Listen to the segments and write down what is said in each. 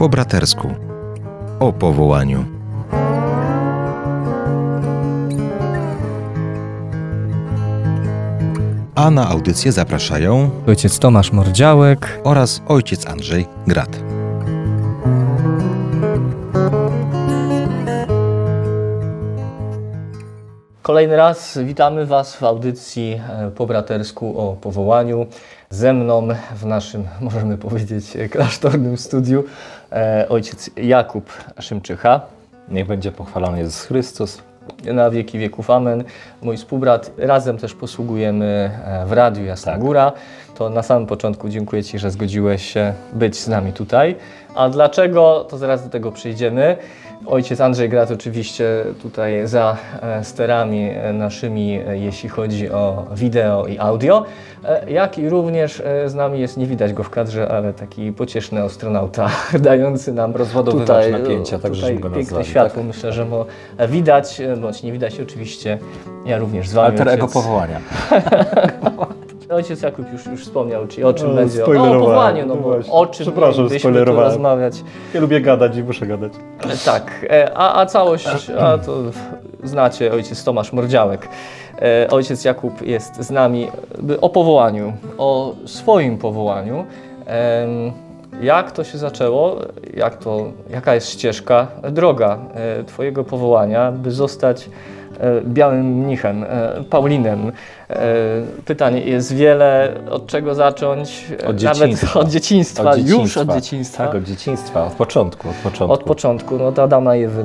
Po bratersku. O powołaniu. A na audycję zapraszają ojciec Tomasz Mordziałek oraz ojciec Andrzej Grat. Kolejny raz witamy Was w audycji Po bratersku o powołaniu. Ze mną w naszym, możemy powiedzieć, klasztornym studiu ojciec Jakub Szymczycha. Niech będzie pochwalony Jezus Chrystus. Na wieki wieków amen. Mój współbrat. Razem też posługujemy w Radiu Jasna Góra. To na samym początku dziękuję Ci, że zgodziłeś się być z nami tutaj. A dlaczego? To zaraz do tego przyjdziemy. Ojciec Andrzej Grat oczywiście tutaj za sterami naszymi, jeśli chodzi o wideo i audio, jak i również z nami jest, nie widać go w kadrze, ale taki pocieszny astronauta, dający nam rozładowywać tutaj napięcia, tak żeśmy go nazwali. Piękne światło, tak? Myślę, że mu widać, bądź nie widać oczywiście, ja również z Wami. Alter ego powołania. Ojciec Jakub już wspomniał, czyli o czym będzie. O powołaniu, no bo o czym byśmy tu rozmawiać. Ja lubię gadać i muszę gadać. Tak, a całość, a to znacie, ojciec Tomasz Mordziałek. Ojciec Jakub jest z nami o powołaniu, o swoim powołaniu. Jak to się zaczęło? Jaka jest ścieżka, droga Twojego powołania, by zostać białym mnichem, Paulinem? Pytań jest wiele, od czego zacząć, od dzieciństwa. Tak, od początku, no to Adama i Ewy.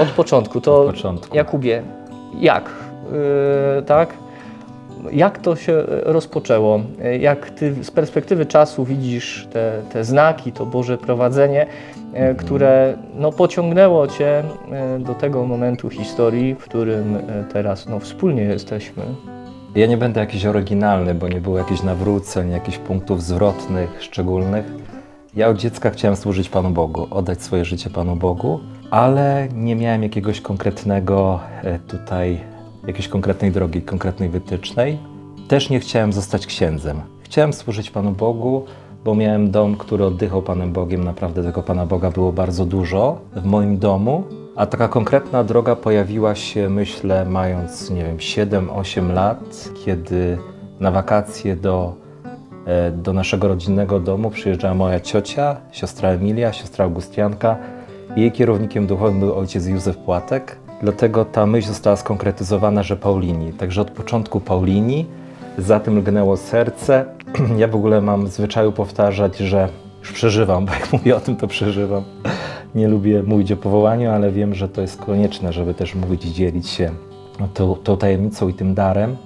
Od początku. Jakubie, jak to się rozpoczęło? Jak Ty z perspektywy czasu widzisz te znaki, to Boże prowadzenie, które pociągnęło Cię do tego momentu historii, w którym teraz wspólnie jesteśmy? Ja nie będę jakiś oryginalny, bo nie było jakichś nawróceń, jakichś punktów zwrotnych, szczególnych. Ja od dziecka chciałem służyć Panu Bogu, oddać swoje życie Panu Bogu, ale nie miałem jakiegoś konkretnego jakiejś konkretnej drogi, konkretnej wytycznej. Też nie chciałem zostać księdzem. Chciałem służyć Panu Bogu, bo miałem dom, który oddychał Panem Bogiem. Naprawdę tego Pana Boga było bardzo dużo w moim domu. A taka konkretna droga pojawiła się, myślę, mając, 7-8 lat, kiedy na wakacje do naszego rodzinnego domu przyjeżdżała moja ciocia, siostra Emilia, siostra Augustianka. Jej kierownikiem duchowym był ojciec Józef Płatek. Dlatego ta myśl została skonkretyzowana, że Paulini. Także od początku Paulini, za tym lgnęło serce. Ja w ogóle mam zwyczaju powtarzać, że już przeżywam, bo jak mówię o tym, to przeżywam. Nie lubię mówić o powołaniu, ale wiem, że to jest konieczne, żeby też mówić i dzielić się tą tajemnicą i tym darem.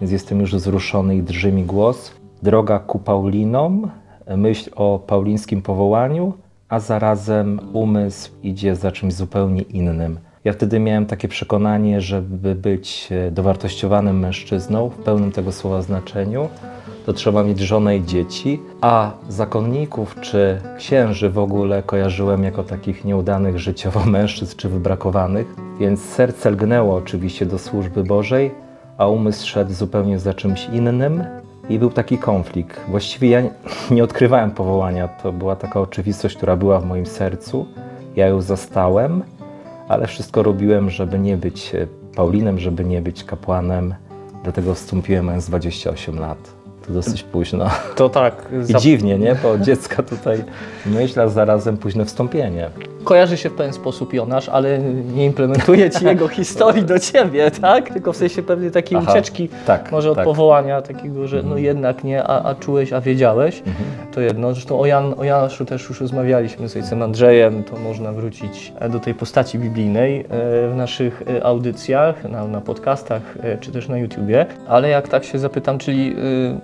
Więc jestem już wzruszony i drży mi głos. Droga ku Paulinom, myśl o paulińskim powołaniu, a zarazem umysł idzie za czymś zupełnie innym. Ja wtedy miałem takie przekonanie, żeby być dowartościowanym mężczyzną w pełnym tego słowa znaczeniu, to trzeba mieć żonę i dzieci, a zakonników czy księży w ogóle kojarzyłem jako takich nieudanych życiowo mężczyzn czy wybrakowanych, więc serce lgnęło oczywiście do służby Bożej, a umysł szedł zupełnie za czymś innym i był taki konflikt. Właściwie ja nie odkrywałem powołania, to była taka oczywistość, która była w moim sercu, ja ją zastałem, ale wszystko robiłem, żeby nie być Paulinem, żeby nie być kapłanem. Dlatego wstąpiłem mając 28 lat. To dosyć późno. To tak. I dziwnie, nie? Bo dziecka tutaj myśl, a zarazem późne wstąpienie. Kojarzy się w pewien sposób Jonasz, ale nie implementuje Ci jego historii do Ciebie, tak? Tylko w sensie pewnej takiej ucieczki, od powołania takiego, że jednak nie, a czułeś, a wiedziałeś. To jedno. Zresztą o Jonaszu też już rozmawialiśmy z ojcem Andrzejem, to można wrócić do tej postaci biblijnej w naszych audycjach, na podcastach, czy też na YouTubie. Ale jak tak się zapytam, czyli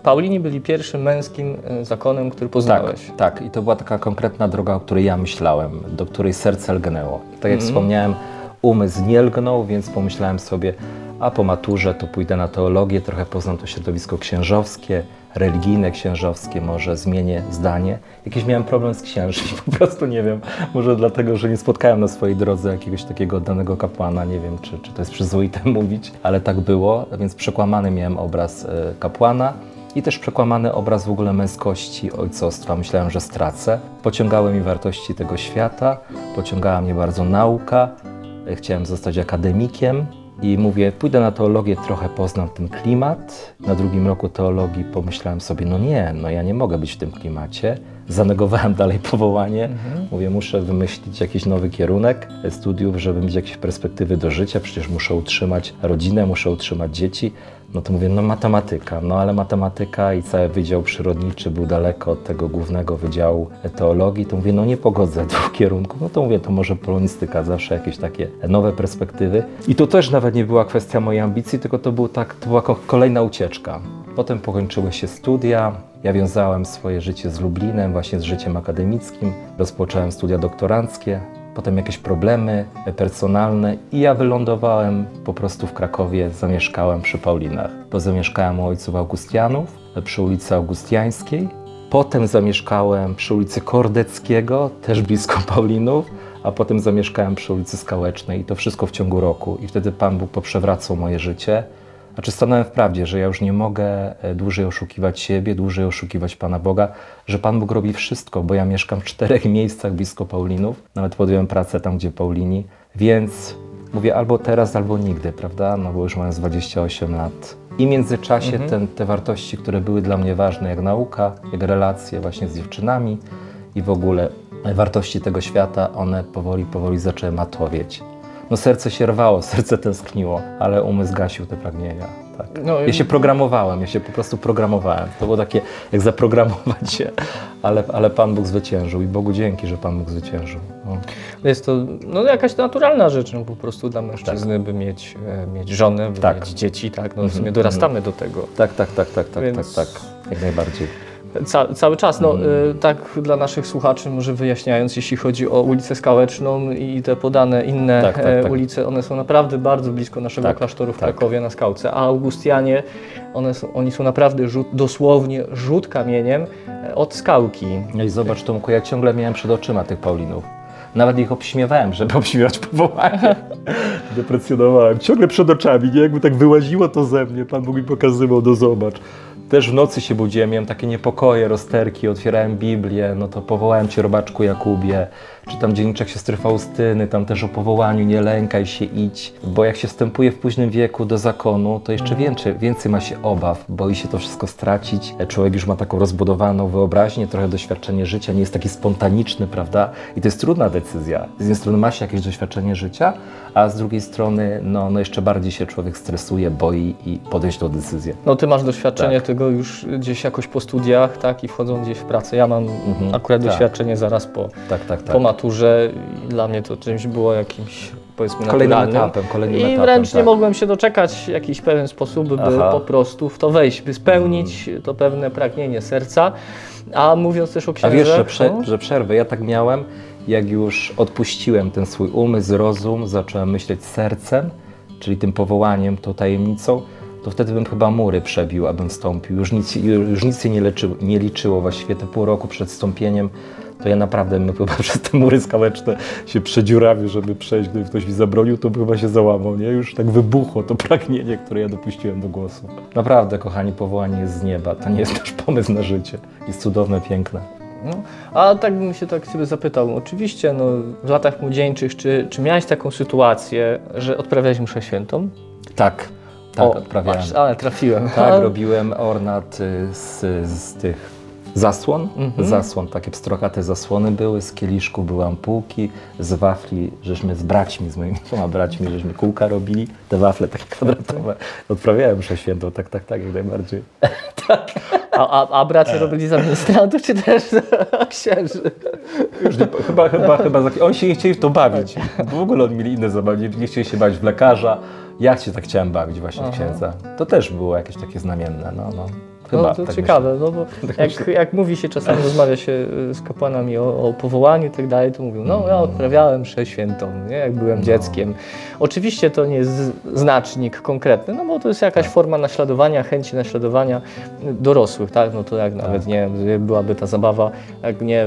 Paulini byli pierwszym męskim zakonem, który poznałeś. Tak. I to była taka konkretna droga, o której ja myślałem, do której serce lgnęło. Tak jak wspomniałem, umysł nie lgnął, więc pomyślałem sobie, a po maturze to pójdę na teologię, trochę poznam to środowisko księżowskie, religijne księżowskie, może zmienię zdanie. Jakiś miałem problem z księżmi, po prostu nie wiem, może dlatego, że nie spotkałem na swojej drodze jakiegoś takiego oddanego kapłana, nie wiem, czy to jest przyzwoite mówić, ale tak było, więc przekłamany miałem obraz kapłana. i też przekłamany obraz w ogóle męskości, ojcostwa. Myślałem, że stracę. Pociągały mi wartości tego świata, pociągała mnie bardzo nauka. Chciałem zostać akademikiem i mówię, pójdę na teologię, trochę poznam ten klimat. Na drugim roku teologii pomyślałem sobie, ja nie mogę być w tym klimacie. Zanegowałem dalej powołanie. Mówię, muszę wymyślić jakiś nowy kierunek studiów, żeby mieć jakieś perspektywy do życia, przecież muszę utrzymać rodzinę, muszę utrzymać dzieci. No to mówię, matematyka, ale matematyka i cały wydział przyrodniczy był daleko od tego głównego wydziału teologii, to mówię, nie pogodzę dwóch kierunków, to może polonistyka, zawsze jakieś takie nowe perspektywy. I to też nawet nie była kwestia mojej ambicji, tylko to była kolejna ucieczka. Potem pokończyły się studia, ja wiązałem swoje życie z Lublinem, właśnie z życiem akademickim, rozpocząłem studia doktoranckie. Potem jakieś problemy personalne i ja wylądowałem po prostu w Krakowie, zamieszkałem przy Paulinach. Bo zamieszkałem u ojców Augustianów przy ulicy Augustiańskiej. Potem zamieszkałem przy ulicy Kordeckiego, też blisko Paulinów. A potem zamieszkałem przy ulicy Skałecznej i to wszystko w ciągu roku. I wtedy Pan Bóg poprzewracał moje życie. Stanąłem w prawdzie, że ja już nie mogę dłużej oszukiwać siebie, dłużej oszukiwać Pana Boga, że Pan Bóg robi wszystko, bo ja mieszkam w 4 miejscach blisko Paulinów, nawet podjąłem pracę tam, gdzie Paulini, więc mówię albo teraz, albo nigdy, prawda? Bo już mając 28 lat. I w międzyczasie te wartości, które były dla mnie ważne, jak nauka, jak relacje właśnie z dziewczynami i w ogóle wartości tego świata, one powoli zaczęły matowieć. Serce się rwało, serce tęskniło, ale umysł gasił te pragnienia. Tak. Ja się po prostu programowałem. To było takie, jak zaprogramować się, ale Pan Bóg zwyciężył i Bogu dzięki, że Pan Bóg zwyciężył. Jest to jakaś naturalna rzecz, po prostu dla mężczyzny, by mieć żonę, by mieć dzieci, w sumie dorastamy do tego. Tak, jak najbardziej. Cały czas, tak dla naszych słuchaczy może wyjaśniając, jeśli chodzi o ulicę Skałeczną i te podane inne ulice, one są naprawdę bardzo blisko naszego klasztoru w Krakowie na Skałce, a Augustianie, oni są naprawdę dosłownie rzut kamieniem od skałki. No i zobacz Tomku, ja ciągle miałem przed oczyma tych Paulinów. Nawet ich obśmiewałem, żeby obśmiewać powołanie. Deprecjonowałem. Ciągle przed oczami, jakby tak wyłaziło to ze mnie. Pan Bóg mi pokazywał, zobacz. Też w nocy się budziłem, miałem takie niepokoje, rozterki, otwierałem Biblię, to powołałem cię, robaczku Jakubie. Czy tam dzienniczek siostry Faustyny, tam też o powołaniu, nie lękaj się, idź. Bo jak się wstępuje w późnym wieku do zakonu, to jeszcze więcej ma się obaw, boi się to wszystko stracić. Człowiek już ma taką rozbudowaną wyobraźnię, trochę doświadczenie życia, nie jest taki spontaniczny, prawda? I to jest trudna decyzja. Z jednej strony ma się jakieś doświadczenie życia, a z drugiej strony jeszcze bardziej się człowiek stresuje, boi i podejść do decyzji. Ty masz doświadczenie tego już gdzieś jakoś po studiach, i wchodzą gdzieś w pracę. Ja mam akurat doświadczenie zaraz po maturze. Dla mnie to czymś było jakimś, powiedzmy, kolejnym etapem. I wręcz nie mogłem się doczekać w jakiś pewien sposób, by po prostu w to wejść, by spełnić to pewne pragnienie serca. A mówiąc też o księdze... A wiesz, że przerwę, ja tak miałem, jak już odpuściłem ten swój umysł, rozum, zacząłem myśleć sercem, czyli tym powołaniem, tą tajemnicą, to wtedy bym chyba mury przebił, abym wstąpił. Już nic się nie liczyło właściwie te pół roku przed wstąpieniem. To ja naprawdę chyba przez te mury skałeczne się przedziurawił, żeby przejść. Gdyby ktoś mi zabronił, to by chyba się załamał, nie? Już tak wybuchło to pragnienie, które ja dopuściłem do głosu. Naprawdę, kochani, powołanie jest z nieba. To nie jest nasz pomysł na życie. Jest cudowne, piękne. A tak bym się sobie zapytał, oczywiście w latach młodzieńczych, czy miałeś taką sytuację, że odprawiałeś mszę świętą? Tak, odprawiałem. Patrz, ale trafiłem. Tak, robiłem ornat z tych zasłon. Takie pstrokate zasłony były, z kieliszku były ampułki, z wafli, z moimi braćmi, żeśmy kółka robili. Te wafle takie kwadratowe. Odprawiałem mszę świętą, tak, jak najbardziej. A bracia robili z administrantów, czy też księży? Chyba. Oni się nie chcieli w to bawić. Bo w ogóle oni mieli inne zabawy, nie chcieli się bawić w lekarza. Ja się tak chciałem bawić właśnie w księdza. To też było jakieś takie znamienne. Chyba, to tak ciekawe, bo jak mówi się czasami, rozmawia się z kapłanami o powołaniu i tak dalej, to mówią, ja odprawiałem mszę świętą, jak byłem dzieckiem. Oczywiście to nie jest znacznik konkretny, bo to jest jakaś forma naśladowania, chęci naśladowania dorosłych, nawet nie byłaby ta zabawa,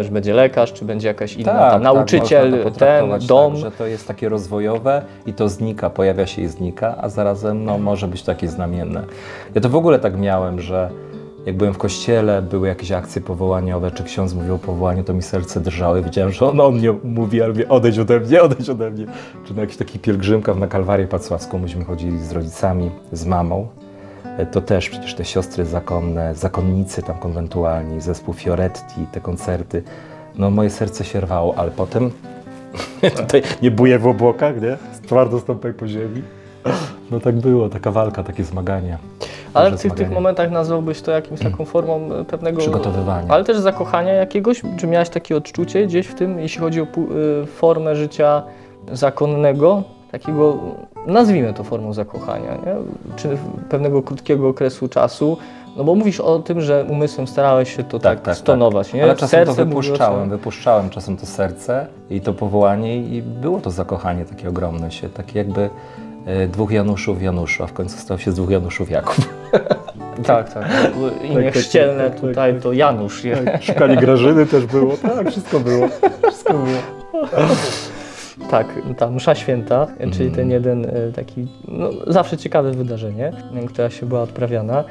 że będzie lekarz, czy będzie jakaś inna, nauczyciel, ten dom. Tak, że to jest takie rozwojowe i to znika, pojawia się i znika, a zarazem może być takie znamienne. Ja to w ogóle tak miałem, że Jak byłem w kościele, były jakieś akcje powołaniowe, czy ksiądz mówił o powołaniu, to mi serce drżało. Widziałem, że on o mnie mówi, ale mówię, odejdź ode mnie, odejdź ode mnie. Czy na jakichś takich pielgrzymkach na Kalwarię Pacławską myśmy chodzili z rodzicami, z mamą. To też przecież te siostry zakonne, zakonnicy tam konwentualni, zespół Fioretti, te koncerty. No moje serce się rwało, ale potem tutaj nie buję w obłokach, nie? Twardo stąpaj po ziemi. No tak było, taka walka, takie zmagania. Ale w tych momentach nazwałbyś to jakimś taką formą pewnego przygotowywania. Ale też zakochania jakiegoś? Czy miałeś takie odczucie gdzieś w tym, jeśli chodzi o formę życia zakonnego? Takiego, nazwijmy to formą zakochania, nie? Czy pewnego krótkiego okresu czasu? No bo mówisz o tym, że umysłem starałeś się to tak stonować, tak. Nie? Ale czasem serce to wypuszczałem czasem to serce i to powołanie i było to zakochanie takie ogromne się, takie jakby dwóch Januszów Januszu, a w końcu stał się z dwóch Januszów Jakub. Tak. Imię chrzcielne tutaj to Janusz. Tak. Szukanie Grażyny też było, tak, wszystko było. Tak, ta msza święta, czyli ten jeden taki, no, zawsze ciekawe wydarzenie, która się była odprawiana.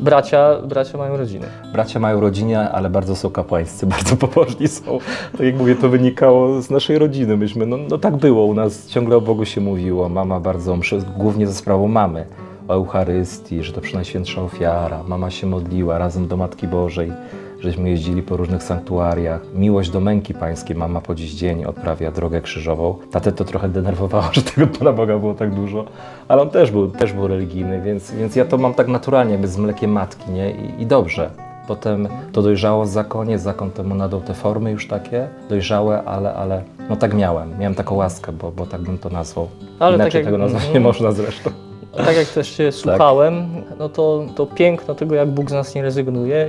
Bracia mają rodziny. Bracia mają rodzinę, ale bardzo są kapłańscy, bardzo pobożni są. Tak jak mówię, to wynikało z naszej rodziny. Myśmy, no tak było u nas, ciągle o Bogu się mówiło. Mama bardzo mszy, głównie ze sprawą mamy, o Eucharystii, że to Najświętsza Ofiara. Mama się modliła razem do Matki Bożej. Żeśmy jeździli po różnych sanktuariach. Miłość do męki pańskiej. Mama po dziś dzień odprawia drogę krzyżową. Tatę to trochę denerwowało, że tego Pana Boga było tak dużo. Ale on też był religijny, więc ja to mam tak naturalnie, jakby z mlekiem matki, nie? I dobrze. Potem to dojrzało w zakonie, zakon temu nadał te formy już takie dojrzałe, ale no tak miałem taką łaskę, bo tak bym to nazwał. Ale inaczej tak jak... tego nazwać nie można zresztą. Tak jak też się słuchałem, no to piękno tego, jak Bóg z nas nie rezygnuje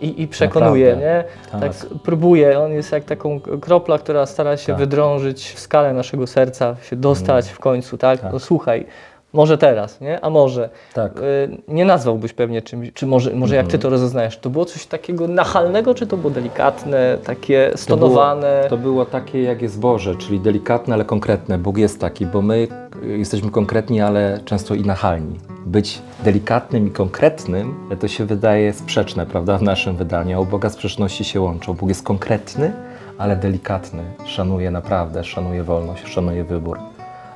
i przekonuje, nie? Tak próbuje, on jest jak taką kropla, która stara się wydrążyć w skalę naszego serca, się dostać w końcu, tak? No słuchaj, może teraz, nie? A może. Tak. Nie nazwałbyś pewnie czymś, czy może jak ty to rozeznajesz, to było coś takiego nachalnego, czy to było delikatne, takie stonowane? To było takie, jak jest Boże, czyli delikatne, ale konkretne. Bóg jest taki, bo my jesteśmy konkretni, ale często i nachalni. Być delikatnym i konkretnym, to się wydaje sprzeczne, prawda, w naszym wydaniu. U Boga sprzeczności się łączą. Bóg jest konkretny, ale delikatny. Szanuje naprawdę, szanuje wolność, szanuje wybór.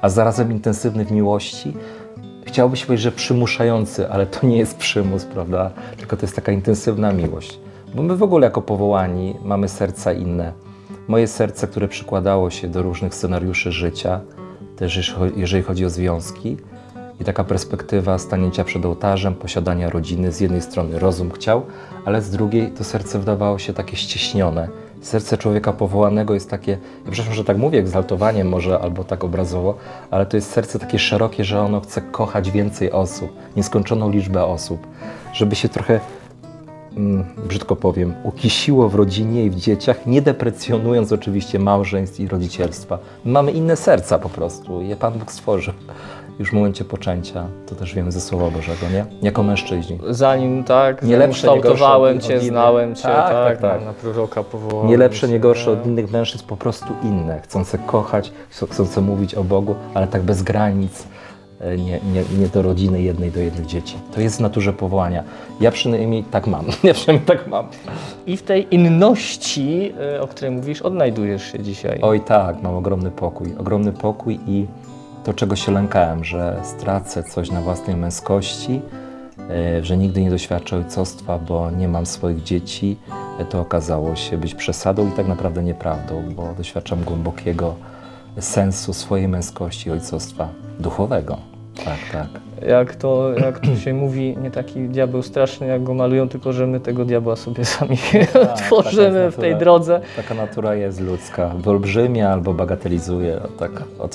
A zarazem intensywny w miłości. Chciałoby się powiedzieć, że przymuszający, ale to nie jest przymus, prawda? Tylko to jest taka intensywna miłość. Bo my w ogóle jako powołani mamy serca inne. Moje serce, które przykładało się do różnych scenariuszy życia, też jeżeli chodzi o związki i taka perspektywa stanięcia przed ołtarzem, posiadania rodziny. Z jednej strony rozum chciał, ale z drugiej to serce wydawało się takie ściśnione. Serce człowieka powołanego jest takie, ja przepraszam, że tak mówię, egzaltowanie może albo tak obrazowo, ale to jest serce takie szerokie, że ono chce kochać więcej osób, nieskończoną liczbę osób, żeby się trochę, brzydko powiem, ukisiło w rodzinie i w dzieciach, nie deprecjonując oczywiście małżeństw i rodzicielstwa. Mamy inne serca po prostu, je Pan Bóg stworzył. Już w momencie poczęcia, to też wiemy ze Słowa Bożego, nie? Jako mężczyźni. Zanim tak, zanim kształtowałem Cię, znałem Cię, tak. Na proroka powołałem. Nie lepsze, nie gorsze od innych mężczyzn, po prostu inne, chcące kochać, chcące mówić o Bogu, ale tak bez granic, nie do rodziny jednej, do jednych dzieci. To jest w naturze powołania. Ja przynajmniej tak mam. I w tej inności, o której mówisz, odnajdujesz się dzisiaj. Oj tak, mam ogromny pokój i to, czego się lękałem, że stracę coś na własnej męskości, że nigdy nie doświadczę ojcostwa, bo nie mam swoich dzieci, to okazało się być przesadą i tak naprawdę nieprawdą, bo doświadczam głębokiego sensu swojej męskości, ojcostwa duchowego. Tak. Jak to się mówi, nie taki diabeł straszny, jak go malują, tylko że my tego diabła sobie sami tworzymy w tej drodze. Taka natura jest ludzka, wyolbrzymia albo bagatelizuje tak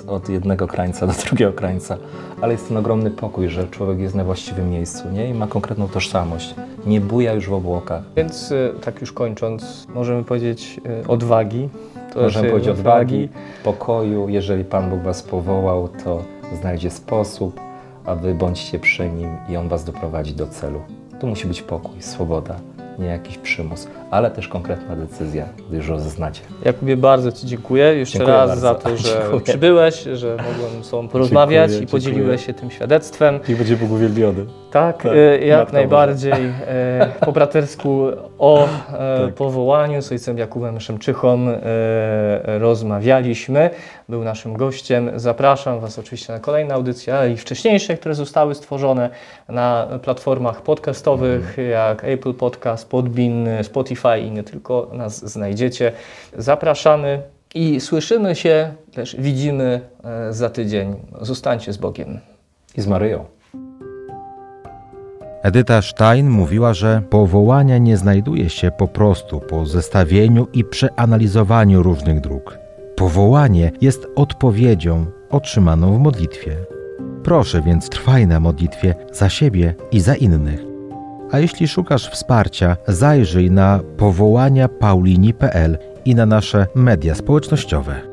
od jednego krańca do drugiego krańca. Ale jest ten ogromny pokój, że człowiek jest na właściwym miejscu, nie? I ma konkretną tożsamość. Nie buja już w obłokach. Więc tak już kończąc, możemy powiedzieć odwagi. Możemy powiedzieć odwagi, pokoju. Jeżeli Pan Bóg was powołał, to znajdzie sposób, a wy bądźcie przy Nim i On was doprowadzi do celu. Tu musi być pokój, swoboda. nie jakiś przymus, ale też konkretna decyzja, gdy już rozeznacie. Jakubie, bardzo Ci dziękuję jeszcze raz za to, że przybyłeś, że mogłem z Tobą porozmawiać i podzieliłeś się tym świadectwem. I będzie Bóg uwielbiony. Tak, jak najbardziej. Po bratersku o powołaniu z ojcem Jakubem Szymczychą rozmawialiśmy. Był naszym gościem. Zapraszam Was oczywiście na kolejne audycje, ale i wcześniejsze, które zostały stworzone na platformach podcastowych, jak Apple Podcast, Podbean, Spotify i nie tylko nas znajdziecie. Zapraszamy i słyszymy się, też widzimy za tydzień. Zostańcie z Bogiem. I z Maryją. Edyta Stein mówiła, że powołanie nie znajduje się po prostu po zestawieniu i przeanalizowaniu różnych dróg. Powołanie jest odpowiedzią otrzymaną w modlitwie. Proszę więc trwaj na modlitwie za siebie i za innych. A jeśli szukasz wsparcia, zajrzyj na powołaniapaulini.pl i na nasze media społecznościowe.